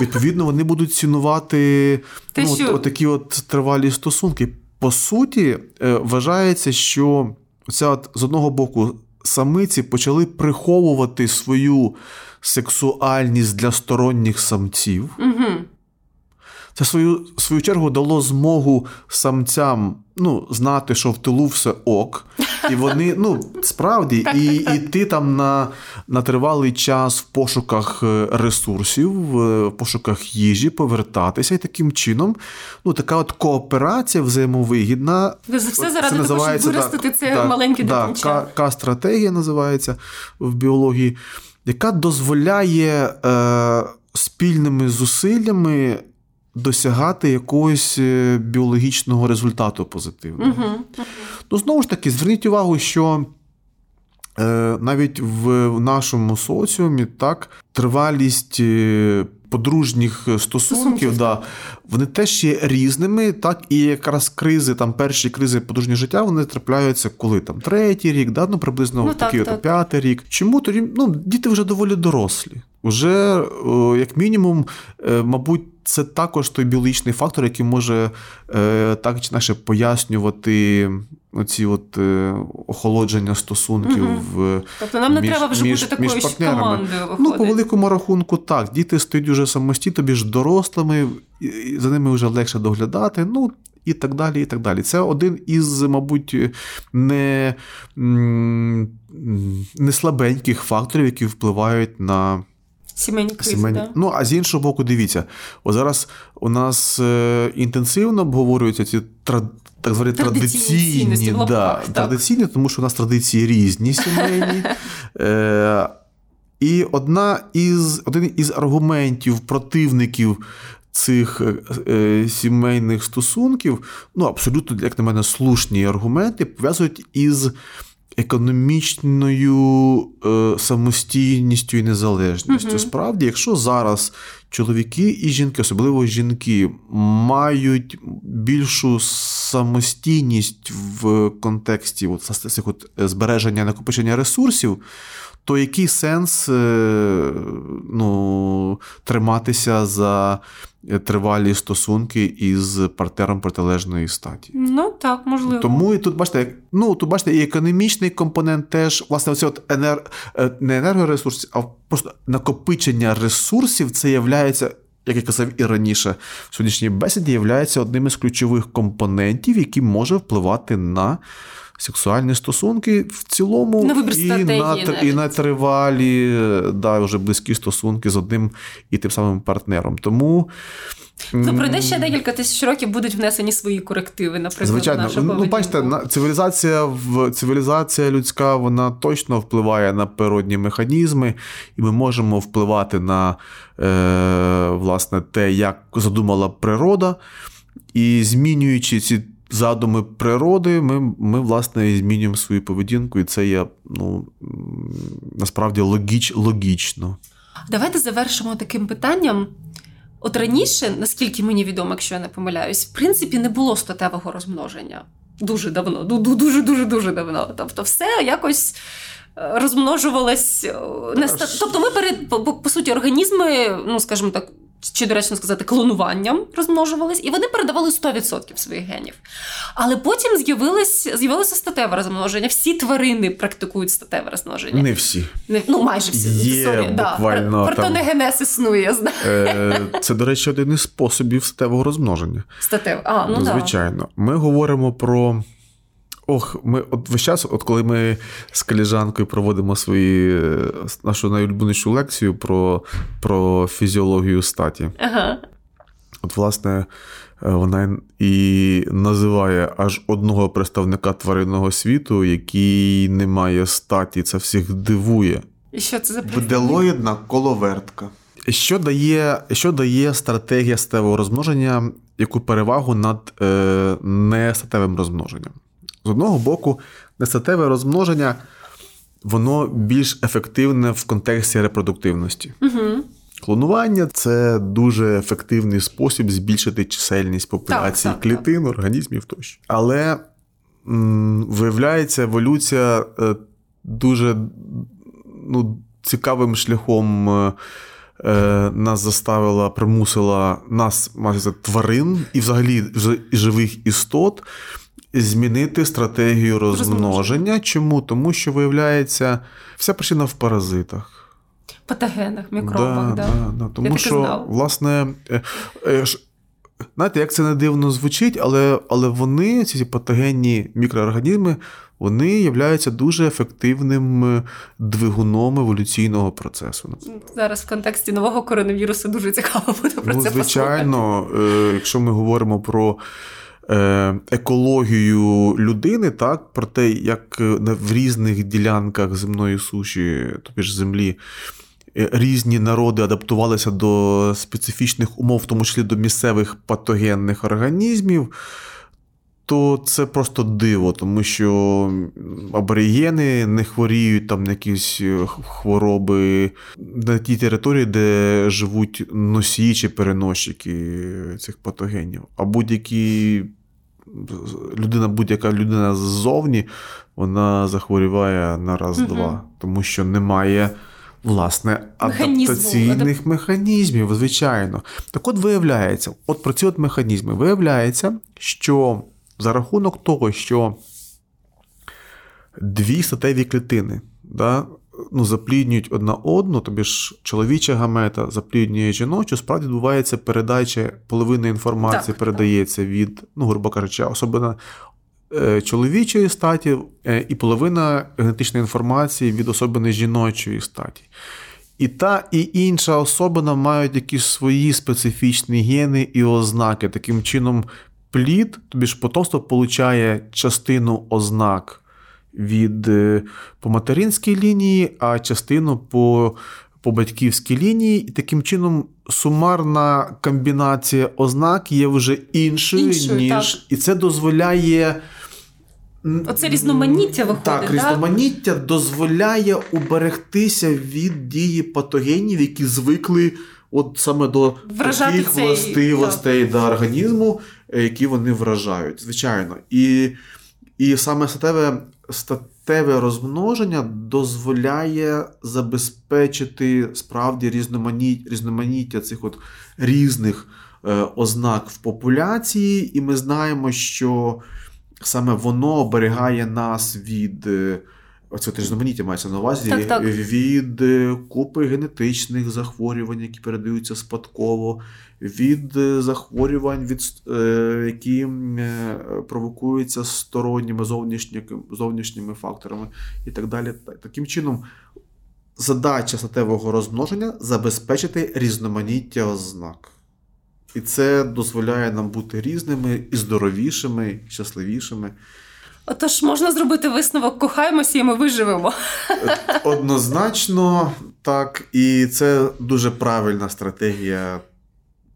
Відповідно, вони будуть цінувати ну, от, от такі от тривалі стосунки. По суті, вважається, що оця от, з одного боку самиці почали приховувати свою сексуальність для сторонніх самців. Угу. Це, в свою, в свою чергу, дало змогу самцям ну, знати, що в тилу все ок. І вони, ну, справді, і, і ти там на, на тривалий час в пошуках ресурсів, в пошуках їжі, повертатися. І таким чином, ну, така от кооперація взаємовигідна. Це все заради того, щоб виростити це маленьке дитинча. К-стратегія називається в біології, яка дозволяє е, спільними зусиллями досягати якогось біологічного результату позитивного. Угу. Ну, знову ж таки, зверніть увагу, що е, навіть в, в нашому соціумі так, тривалість подружніх стосунків, стосунків. Да, вони теж є різними, так, і якраз кризи, там, перші кризи подружнього життя, вони трапляються коли, там, третій рік, да, ну, приблизно ну, такий, так, так. п'ятий рік. Чому? Тоді, ну, діти вже доволі дорослі. Уже, о, як мінімум, е, мабуть, це також той біологічний фактор, який може е, так чи інакше пояснювати оці от е, охолодження стосунків угу. тобто, нам не між, треба вже між, бути такою ж командою. Ну, по великому рахунку, так. Діти стають уже самостійно, тобі ж дорослими, і за ними вже легше доглядати, ну, і так далі, і так далі. Це один із, мабуть, не, не слабеньких факторів, які впливають на... Сімейні кризи, Сімейні... да. Ну, а з іншого боку, дивіться, от зараз у нас е, інтенсивно обговорюються ці тра... так звані традиційні, традиційні, да, традиційні, тому що у нас традиції різні сімейні. Е, і одна із, один із аргументів противників цих е, сімейних стосунків, ну, абсолютно, як на мене, слушні аргументи, пов'язують із... економічною е, самостійністю і незалежністю. Угу. Справді, якщо зараз чоловіки і жінки, особливо жінки, мають більшу самостійність в контексті от, цих от, збереження, накопичення ресурсів, то який сенс е, ну, триматися за тривалі стосунки із партнером протилежної статі? Ну, так, можливо. Тому і тут, бачите, ну, тут, бачите, і економічний компонент теж, власне, оце от енер... не енергоресурс, а просто накопичення ресурсів, це являється, як я казав і раніше, в сьогоднішній бесіді, являється одним із ключових компонентів, який може впливати на сексуальні стосунки в цілому і на, і на тривалі, да, вже близькі стосунки з одним і тим самим партнером. Тому то пройде ще декілька тисяч років, будуть внесені свої корективи, наприклад, звичайно. На нашу поведінку. Ну, бачите, цивілізація, в, цивілізація людська, вона точно впливає на природні механізми, і ми можемо впливати на е, власне, те, як задумала природа, і змінюючи ці задуми природи, ми, ми, власне, змінюємо свою поведінку, і це є, ну, насправді, логіч, логічно. Давайте завершимо таким питанням. От раніше, наскільки мені відомо, якщо я не помиляюсь, в принципі, не було статевого розмноження. Дуже давно, дуже-дуже-дуже давно. Тобто все якось розмножувалось. Тобто ми перед, по, по суті, організми, ну, скажімо так, чи доречно сказати, клонуванням розмножувались, і вони передавали сто відсотків своїх генів. Але потім з'явилося, з'явилося статеве розмноження. Всі тварини практикують статеве розмноження. Не всі. Не, ну, майже всі. Є Sorry, буквально. Да. Партоногенез існує, я знаю. Е, це, до речі, один із способів статевого розмноження. Статеве, а, ну, ну так. Звичайно. Ми говоримо про... Ох, ми от весь час, от коли ми з коліжанкою проводимо свої, нашу найулюбленішу лекцію про, про фізіологію статі. Ага. От, власне, вона і називає аж одного представника тваринного світу, який не має статі. Це всіх дивує. І що це за представник? Бделоїдна коловертка. Що дає, що дає стратегія статевого розмноження, яку перевагу над е, нестатевим розмноженням? З одного боку, нестатеве розмноження, воно більш ефективне в контексті репродуктивності. Угу. Клонування – це дуже ефективний спосіб збільшити чисельність популяції так, так, клітин, так. організмів тощо. Але, м, виявляється, еволюція е, дуже ну, цікавим шляхом е, нас заставила, примусила нас, майже тварин і взагалі живих істот змінити стратегію розмноження. Чому? Тому що, виявляється, вся причина в паразитах. Патогенах, мікробах, да, да. Да, да. Тому я що, знав. Власне, знаєте, як це не дивно звучить, але, але вони, ці патогенні мікроорганізми, вони являються дуже ефективним двигуном еволюційного процесу. Зараз в контексті нового коронавірусу дуже цікаво буде про ну, це звичайно, послухати. Звичайно, якщо ми говоримо про екологію людини, так, про те, як в різних ділянках земної суші, тобто ж землі, різні народи адаптувалися до специфічних умов, в тому числі до місцевих патогенних організмів, то це просто диво, тому що аборигени не хворіють там на якісь хвороби на тій території, де живуть носії чи переносчики цих патогенів. А будь-які людина, будь-яка людина ззовні, вона захворіває на раз-два, угу. тому що немає власне адаптаційних Механізм. механізмів, звичайно. Так от виявляється, от про ці от механізми виявляється, що за рахунок того, що дві статеві клітини, да, ну, запліднюють одна одну, тобі ж чоловіча гамета запліднює жіночу, справді відбувається передача, половина інформації так, передається так. від, ну, грубо кажучи, особливо чоловічої статі і половина генетичної інформації від особини жіночої статі. І та, і інша особина мають якісь свої специфічні гени і ознаки. Таким чином, плід, тобі ж потомство, получає частину ознак від по материнській лінії, а частину по, по батьківській лінії. І таким чином сумарна комбінація ознак є вже іншою, іншою ніж... Так. І це дозволяє... Оце різноманіття виходить, так? Так, різноманіття дозволяє уберегтися від дії патогенів, які звикли от саме до вражати таких цей... властивостей до організму, які вони вражають, звичайно. І, і саме статеве, статеве розмноження дозволяє забезпечити справді різноманіття, різноманіття цих от різних е, ознак в популяції. І ми знаємо, що саме воно оберігає нас від... Е, Оце різноманіття мається на увазі так, так. від купи генетичних захворювань, які передаються спадково, від захворювань, від, які провокуються сторонніми зовнішніми факторами і так далі. Таким чином, задача статевого розмноження – забезпечити різноманіття ознак. І це дозволяє нам бути різними, і здоровішими, і щасливішими. Отож, можна зробити висновок «Кохаємося і ми виживемо». Однозначно, так. І це дуже правильна стратегія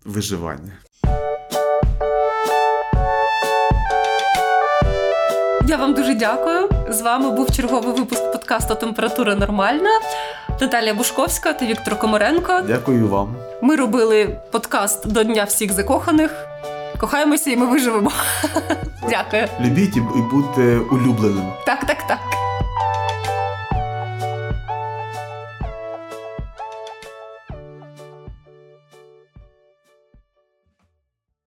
виживання. Я вам дуже дякую. З вами був черговий випуск подкасту «Температура нормальна». Наталія Бушковська та Віктор Комаренко. Дякую вам. Ми робили подкаст «До Дня всіх закоханих». Кохаємося і ми виживемо. Дякую. Любіть і будьте улюбленими. Так, так, так.